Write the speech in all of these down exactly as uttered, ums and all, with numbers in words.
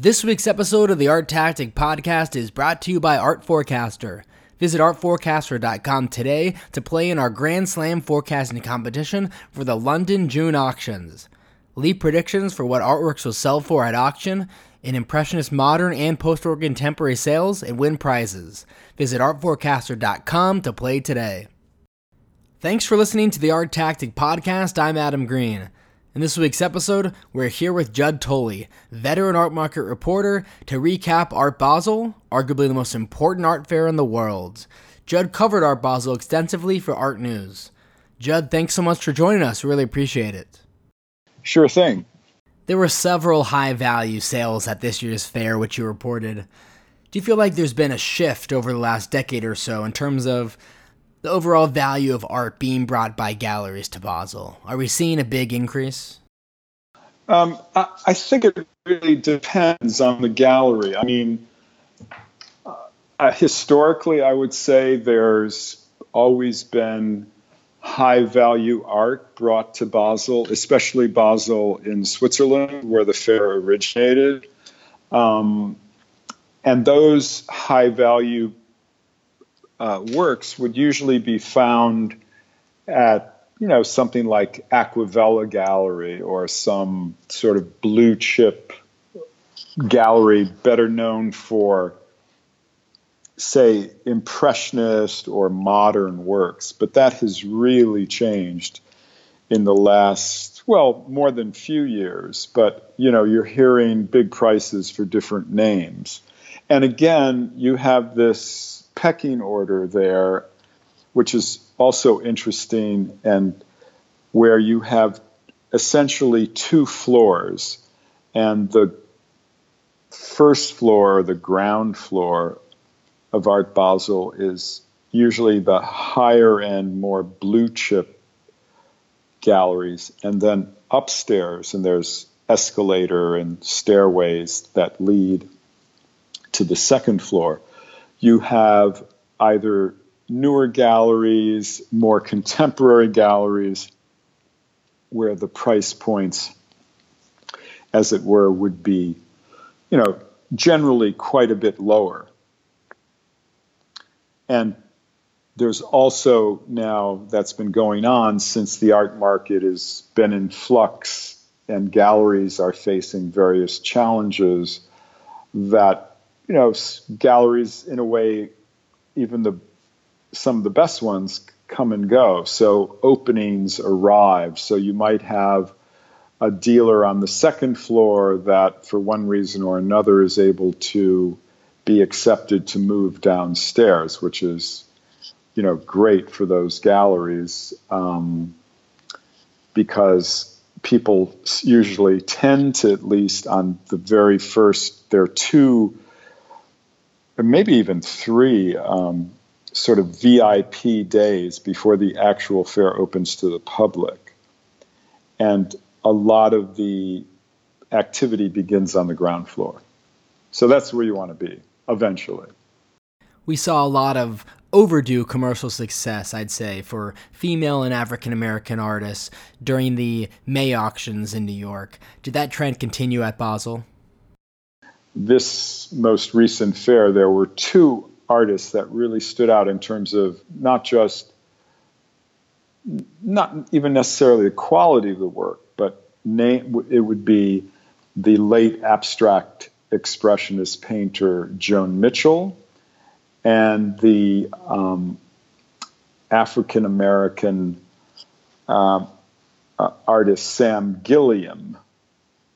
This week's episode of the Art Tactic Podcast is brought to you by Art Forecaster. Visit art forecaster dot com today to play in our Grand Slam forecasting competition for the London June auctions. Leave predictions for what artworks will sell for at auction, in Impressionist modern and post-war contemporary sales, and win prizes. Visit art forecaster dot com to play today. Thanks for listening to the Art Tactic Podcast. I'm Adam Green. In this week's episode, we're here with Judd Tolley, veteran art market reporter, to recap Art Basel, arguably the most important art fair in the world. Judd covered Art Basel extensively for Art News. Judd, thanks so much for joining us. Really appreciate it. Sure thing. There were several high-value sales at this year's fair, which you reported. Do you feel like there's been a shift over the last decade or so in terms of the overall value of art being brought by galleries to Basel? Are we seeing a big increase? Um, I, I think it really depends on the gallery. I mean, uh, historically, I would say there's always been high-value art brought to Basel, especially Basel in Switzerland, where the fair originated. Um, and those high-value Uh, works would usually be found at, you know, something like Aquavella Gallery or some sort of blue chip gallery better known for, say, Impressionist or modern works. But that has really changed in the last, well, more than few years. But, you know, you're hearing big prices for different names. And again, you have this pecking order there, which is also interesting, and where you have essentially two floors, and the first floor, the ground floor of Art Basel, is usually the higher end, more blue chip galleries, and then upstairs, and there's escalator and stairways that lead to the second floor. You have either newer galleries, more contemporary galleries, where the price points, as it were, would be, you know, generally quite a bit lower. And there's also now, that's been going on since the art market has been in flux and galleries are facing various challenges, that, you know, galleries, in a way, even the some of the best ones come and go. So openings arrive. So you might have a dealer on the second floor that, for one reason or another, is able to be accepted to move downstairs, which is, you know, great for those galleries, um, because people usually tend to, at least on the very first, there are two, maybe even three um, sort of V I P days before the actual fair opens to the public. And a lot of the activity begins on the ground floor. So that's where you want to be, eventually. We saw a lot of overdue commercial success, I'd say, for female and African-American artists during the May auctions in New York. Did that trend continue at Basel? This most recent fair, there were two artists that really stood out in terms of not just, not even necessarily the quality of the work, but name, it would be the late abstract expressionist painter Joan Mitchell and the um, African-American uh, uh, artist Sam Gilliam,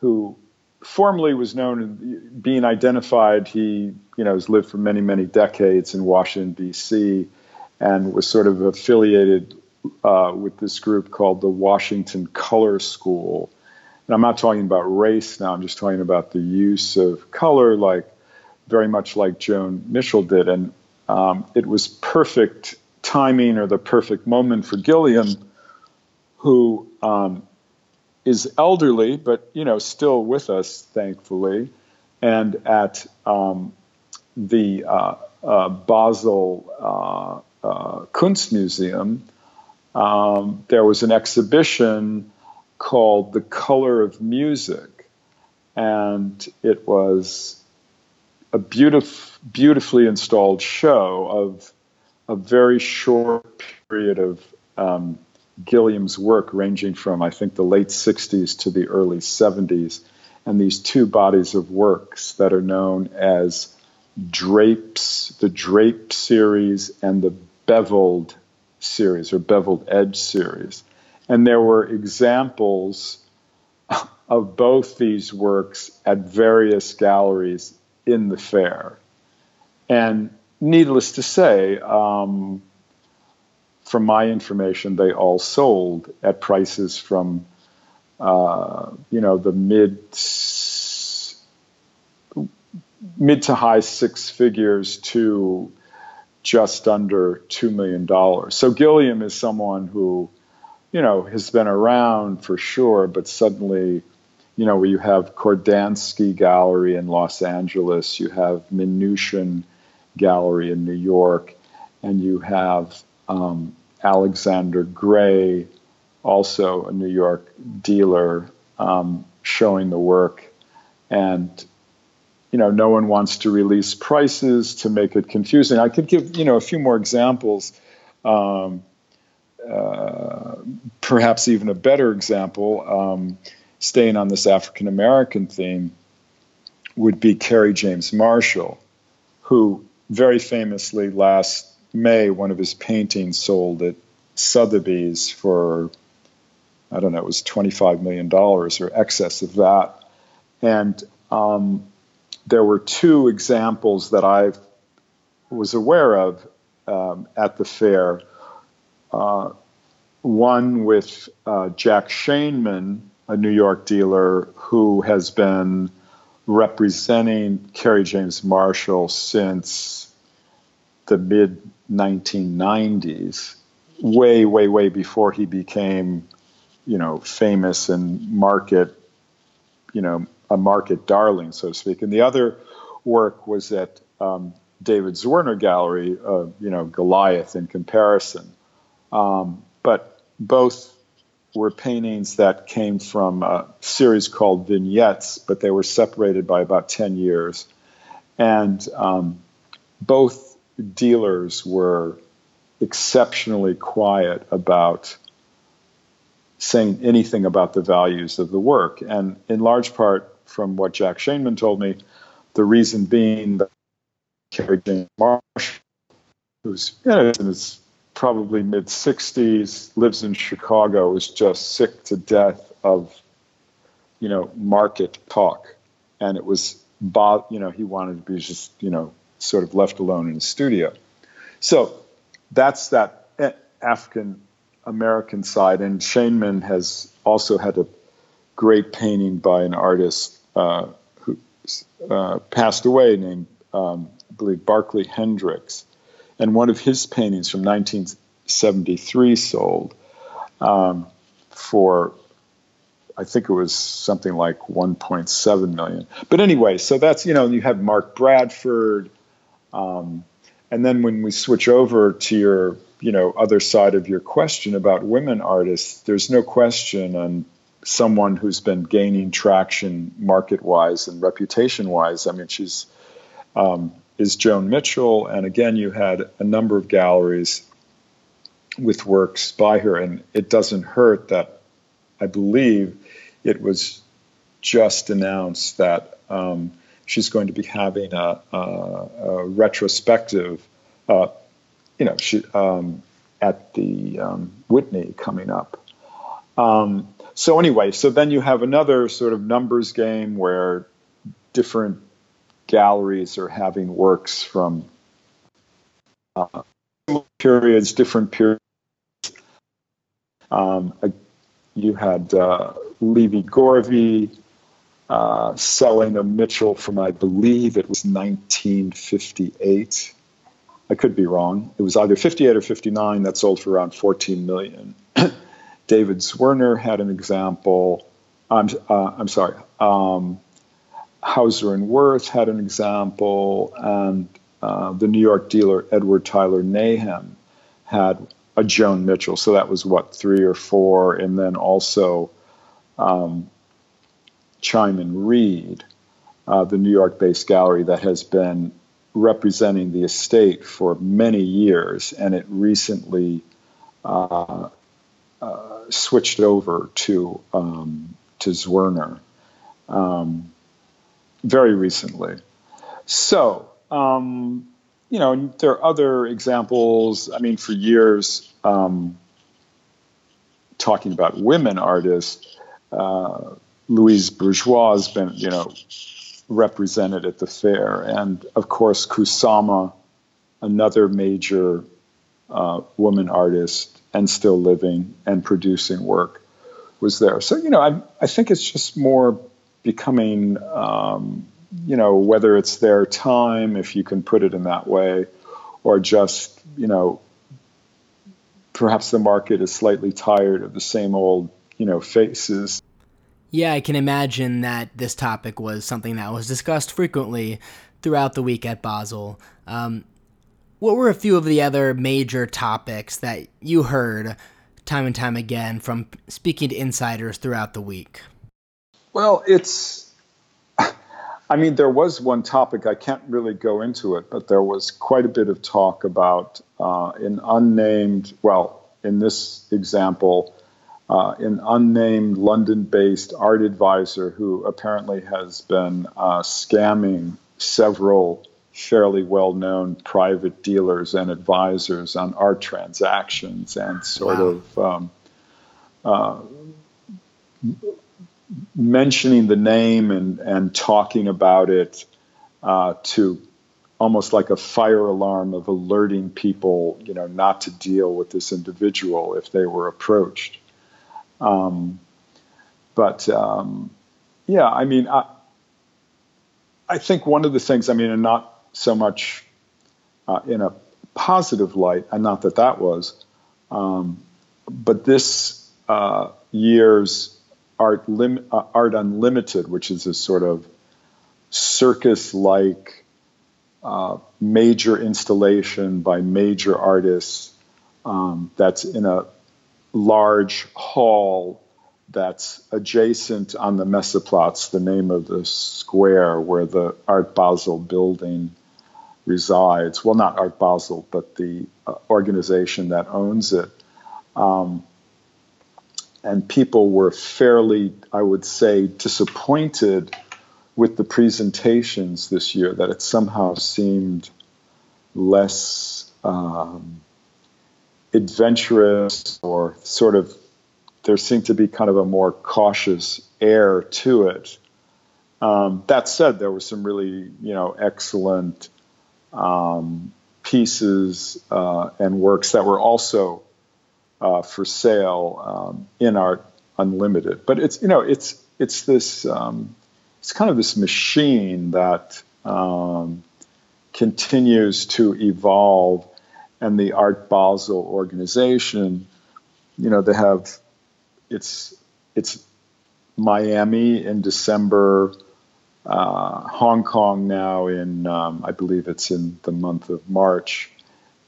who formerly was known, being identified, he, you know, has lived for many, many decades in Washington, D C, and was sort of affiliated uh, with this group called the Washington Color School. And I'm not talking about race now, I'm just talking about the use of color, like very much like Joan Mitchell did. And um, it was perfect timing, or the perfect moment, for Gilliam, who um, is elderly, but, you know, still with us, thankfully. And at um, the uh, uh, Basel uh, uh, Kunstmuseum, um, there was an exhibition called The Color of Music, and it was a beautif- beautifully installed show of a very short period of um, Gilliam's work, ranging from, I think, the late sixties to the early seventies, and these two bodies of works that are known as Drapes, the Drape series, and the Beveled series, or Beveled Edge series. And there were examples of both these works at various galleries in the fair. And needless to say, um, from my information, they all sold at prices from, uh, you know, the mid mid to high six figures to just under two million dollars. So Gilliam is someone who, you know, has been around for sure, but suddenly, you know, where you have Kordansky Gallery in Los Angeles, you have Mnuchin Gallery in New York, and you have um, Alexander Gray, also a New York dealer, um, showing the work. And, you know, no one wants to release prices to make it confusing. I could give, you know, a few more examples. Um, uh, perhaps even a better example, um, staying on this African-American theme, would be Kerry James Marshall, who very famously last May, one of his paintings sold at Sotheby's for, I don't know, it was twenty-five million dollars or excess of that. And um, there were two examples that I was aware of um, at the fair. Uh, one with uh, Jack Shainman, a New York dealer who has been representing Kerry James Marshall since the mid nineteen nineties, way, way, way before he became, you know, famous and market, you know, a market darling, so to speak. And the other work was at um, David Zwirner Gallery, uh, you know, Goliath in comparison. Um, but both were paintings that came from a series called Vignettes, but they were separated by about ten years. And um, both dealers were exceptionally quiet about saying anything about the values of the work. And in large part, from what Jack Shainman told me, the reason being that Kerry James Marshall, who's, you know, in his probably mid sixties, lives in Chicago, is just sick to death of, you know, market talk. And it was, you know, he wanted to be just, you know, sort of left alone in his studio. So that's that African American side. And Shainman has also had a great painting by an artist uh, who uh, passed away named, um, I believe, Barkley Hendricks. And one of his paintings from nineteen seventy-three sold um, for, I think it was something like one point seven million dollars. But anyway, so that's, you know, you have Mark Bradford. Um, and then when we switch over to your, you know, other side of your question about women artists, there's no question, and someone who's been gaining traction market-wise and reputation-wise, I mean, she's... Um, is Joan Mitchell, and again, you had a number of galleries with works by her, and it doesn't hurt that I believe it was just announced that um, she's going to be having a, a, a retrospective, uh, you know, she, um, at the um, Whitney coming up. Um, so anyway, so then you have another sort of numbers game where different galleries are having works from uh, periods, different periods. Um, you had uh, Levy Gorvy uh, selling a Mitchell from, I believe it was nineteen fifty-eight. I could be wrong. It was either fifty-eight or fifty-nine that sold for around fourteen million dollars. David Zwirner had an example. I'm, uh, I'm sorry. Um, Hauser and Wirth had an example, and uh, the New York dealer Edward Tyler Nahem had a Joan Mitchell. So that was, what, three or four, and then also um, Cheim and Read, uh, the New York-based gallery that has been representing the estate for many years, and it recently uh, uh, switched over to um, to Zwirner um, very recently. So, um, you know, there are other examples. I mean, for years, um, talking about women artists, uh, Louise Bourgeois has been, you know, represented at the fair. And, of course, Kusama, another major uh, woman artist and still living and producing work, was there. So, you know, I, I think it's just more becoming... Um, you know, whether it's their time, if you can put it in that way, or just, you know, perhaps the market is slightly tired of the same old, you know, faces. Yeah, I can imagine that this topic was something that was discussed frequently throughout the week at Basel. Um, what were a few of the other major topics that you heard time and time again from speaking to insiders throughout the week? Well, it's... I mean, there was one topic, I can't really go into it, but there was quite a bit of talk about uh, an unnamed, well, in this example, uh, an unnamed London-based art advisor who apparently has been uh, scamming several fairly well-known private dealers and advisors on art transactions and sort wow. of... Um, uh, mentioning the name and, and talking about it uh, to almost like a fire alarm of alerting people, you know, not to deal with this individual if they were approached. Um, but, um, yeah, I mean, I, I think one of the things, I mean, and not so much uh, in a positive light, and not that that was, um, but this uh, year's Art Lim- uh, Art Unlimited, which is a sort of circus-like uh, major installation by major artists um, that's in a large hall that's adjacent on the Messeplatz, the name of the square where the Art Basel building resides. Well, not Art Basel, but the uh, organization that owns it. Um, And people were fairly, I would say, disappointed with the presentations this year, that it somehow seemed less um, adventurous, or sort of, there seemed to be kind of a more cautious air to it. Um, that said, there were some really, you know, excellent um, pieces uh, and works that were also Uh, for sale um, in Art Unlimited, but it's you know it's it's this um, it's kind of this machine that um, continues to evolve, and the Art Basel organization, you know, they have it's it's Miami in December, uh, Hong Kong now in um, I believe it's in the month of March,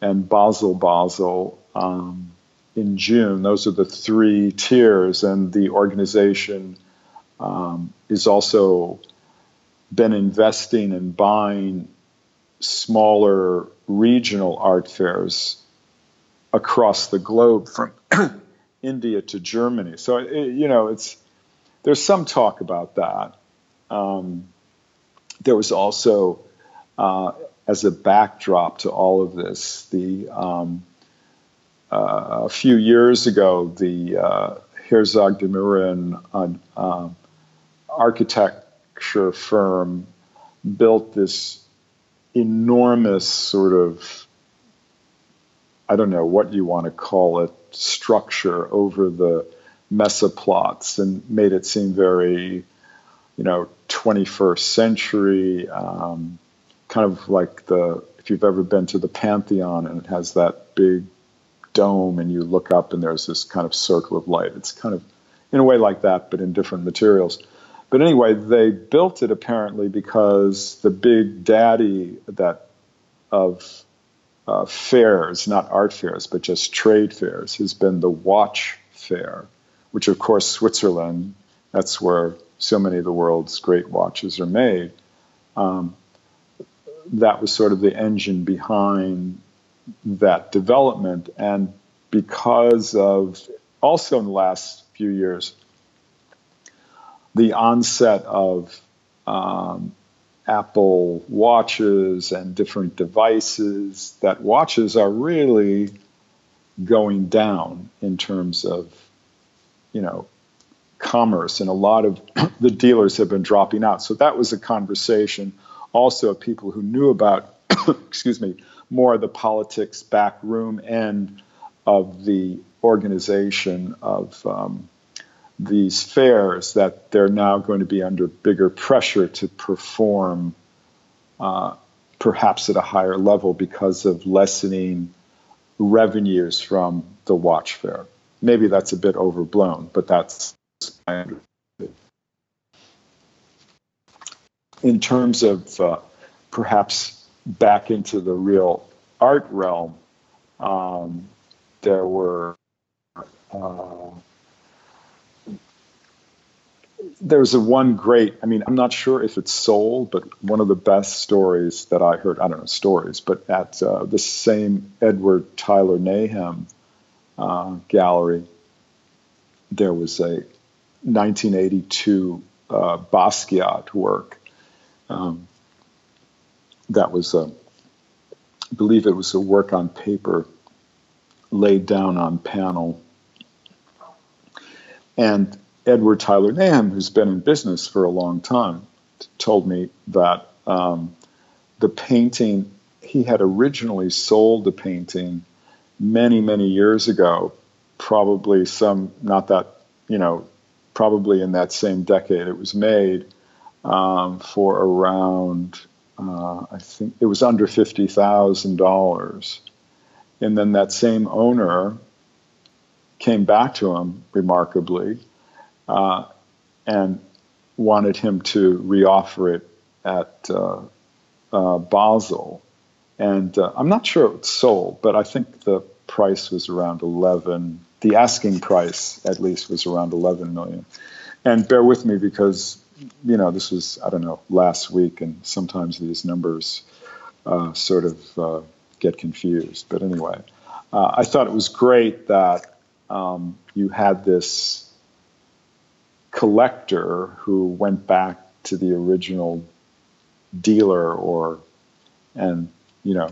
and Basel Basel. Um, in June. Those are the three tiers, and the organization um, is also been investing and buying smaller regional art fairs across the globe from India to Germany. So, it, you know, it's there's some talk about that. Um, there was also, uh, as a backdrop to all of this, the um, Uh, a few years ago, the uh, Herzog de Meuron uh, uh, architecture firm built this enormous sort of, I don't know what you want to call it, structure over the Messeplatz, and made it seem very, you know, twenty-first century, um, kind of like the, if you've ever been to the Pantheon and it has that big dome and you look up and there's this kind of circle of light. It's kind of in a way like that, but in different materials. But anyway, they built it apparently because the big daddy that of uh, fairs, not art fairs, but just trade fairs, has been the watch fair, which of course Switzerland, that's where so many of the world's great watches are made. Um, that was sort of the engine behind that development. And because of, also in the last few years, the onset of um, Apple watches and different devices, that watches are really going down in terms of, you know, commerce, and a lot of the dealers have been dropping out. So that was a conversation also of people who knew about, excuse me, more of the politics back room end of the organization of um, these fairs, that they're now going to be under bigger pressure to perform uh, perhaps at a higher level because of lessening revenues from the watch fair. Maybe that's a bit overblown, but that's my understanding. In terms of uh, perhaps back into the real art realm, um, there were uh, there was a one great, I mean, I'm not sure if it's sold, but one of the best stories that I heard, I don't know stories, but at uh, the same Edward Tyler Nahem uh, gallery, there was a nineteen eighty-two uh, Basquiat work. Um, that was, a, I believe it was a work on paper laid down on panel. And Edward Tyler Nahem, who's been in business for a long time, t- told me that um, the painting, he had originally sold the painting many, many years ago, probably some, not that, you know, probably in that same decade it was made, um, for around, uh, I think it was under fifty thousand dollars. And then that same owner came back to him, remarkably, Uh, and wanted him to reoffer it at uh, uh, Basel. And uh, I'm not sure it's sold, but I think the price was around eleven. The asking price, at least, was around eleven million. And bear with me because, you know, this was, I don't know, last week, and sometimes these numbers uh, sort of uh, get confused. But anyway, uh, I thought it was great that um, you had this collector who went back to the original dealer, or, and, you know,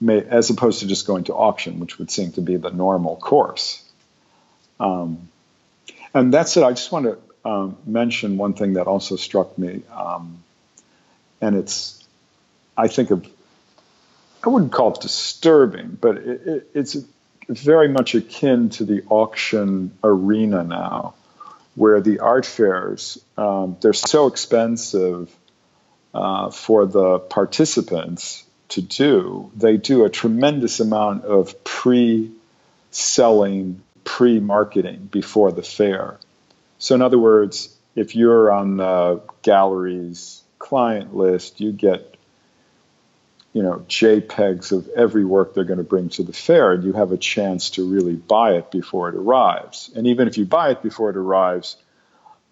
may, as opposed to just going to auction, which would seem to be the normal course. Um, and that's it. I just want to um, mention one thing that also struck me. Um, and it's, I think of, I wouldn't call it disturbing, but it, it, it's very much akin to the auction arena now, where the art fairs, um, they're so expensive uh, for the participants to do. They do a tremendous amount of pre-selling, pre-marketing before the fair. So in other words, if you're on the gallery's client list, you get, you know, JPEGs of every work they're going to bring to the fair, and you have a chance to really buy it before it arrives. And even if you buy it before it arrives,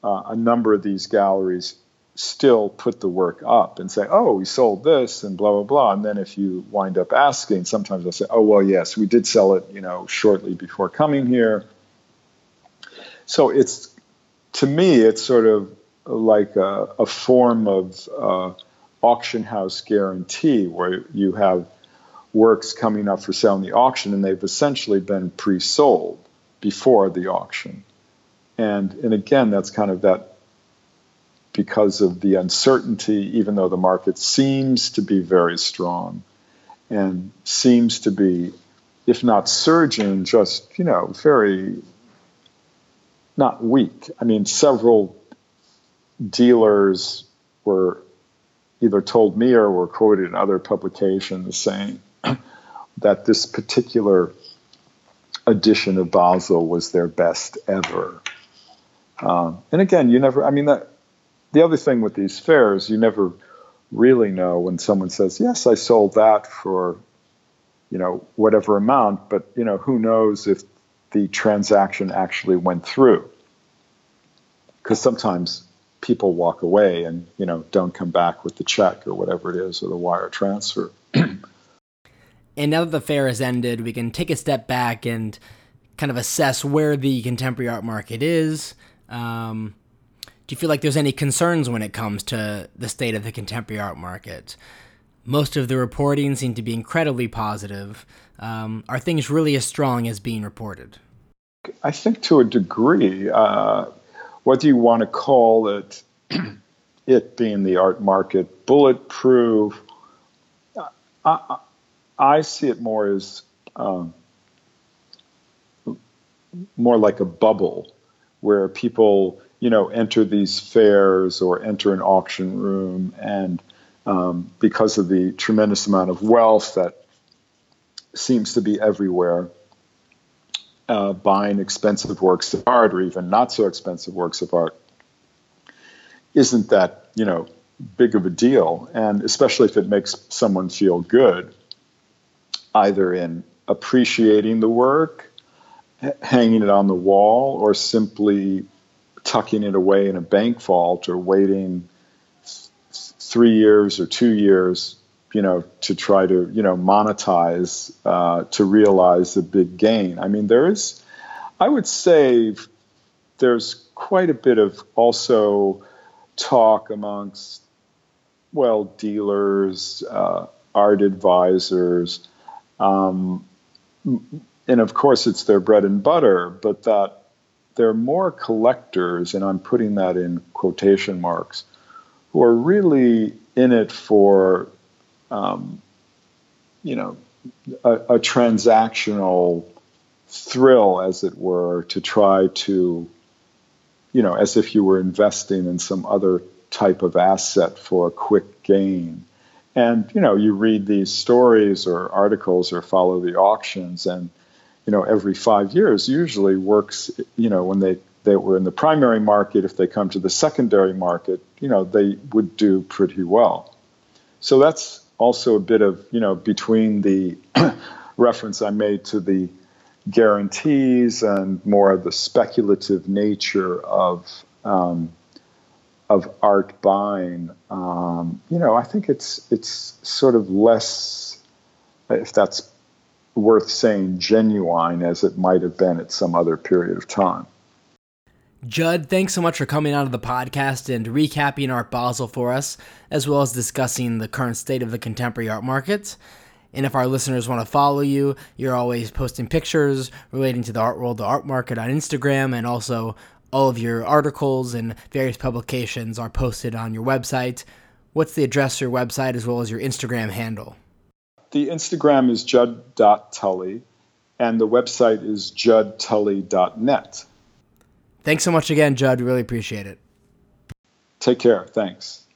uh, a number of these galleries still put the work up and say, oh, we sold this and blah, blah, blah. And then if you wind up asking, sometimes they'll say, oh, well, yes, we did sell it, you know, shortly before coming here. So it's, to me, it's sort of like a, a form of uh, auction house guarantee, where you have works coming up for sale in the auction and they've essentially been pre-sold before the auction. And and again, that's kind of that, because of the uncertainty, even though the market seems to be very strong and seems to be, if not surging, just, you know, very not weak. I mean, several dealers were either told me or were quoted in other publications saying that this particular edition of Basel was their best ever. Um, and again, you never, I mean, that, the other thing with these fairs, you never really know when someone says, yes, I sold that for, you know, whatever amount, but, you know, who knows if the transaction actually went through. because sometimes people walk away and, you know, don't come back with the check or whatever it is, or the wire transfer. And now that the fair has ended, we can take a step back and kind of assess where the contemporary art market is. Um, do you feel like there's any concerns when it comes to the state of the contemporary art market? Most of the reporting seemed to be incredibly positive. Um, are things really as strong as being reported? I think to a degree, uh, whether you want to call it, it being the art market, bulletproof, I, I, I see it more as um, more like a bubble where people, you know, enter these fairs or enter an auction room, and um, because of the tremendous amount of wealth that seems to be everywhere, uh, buying expensive works of art or even not so expensive works of art isn't that, you know, big of a deal. And especially if it makes someone feel good, either in appreciating the work, h- hanging it on the wall, or simply tucking it away in a bank vault, or waiting th- three years or two years, you know, to try to, you know, monetize, uh, to realize the big gain. I mean, there is, I would say there's quite a bit of also talk amongst, well, dealers, uh, art advisors, Um, and of course it's their bread and butter, but that there are more collectors, and I'm putting that in quotation marks, who are really in it for, um, you know, a, a transactional thrill, as it were, to try to, you know, as if you were investing in some other type of asset for a quick gain. And, you know, you read these stories or articles or follow the auctions, and, you know, every five years usually works, you know, when they, they were in the primary market, if they come to the secondary market, you know, they would do pretty well. So that's also a bit of, you know, between the reference I made to the guarantees and more of the speculative nature of um of art buying, um, you know, I think it's it's sort of less, if that's worth saying, genuine as it might have been at some other period of time. Judd, thanks so much for coming on to the podcast and recapping Art Basel for us, as well as discussing the current state of the contemporary art market. And if our listeners want to follow you, you're always posting pictures relating to the art world, the art market on Instagram, and also all of your articles and various publications are posted on your website. What's the address to your website as well as your Instagram handle? The Instagram is judd dot tully, and the website is judd tully dot net. Thanks so much again, Judd. Really appreciate it. Take care. Thanks.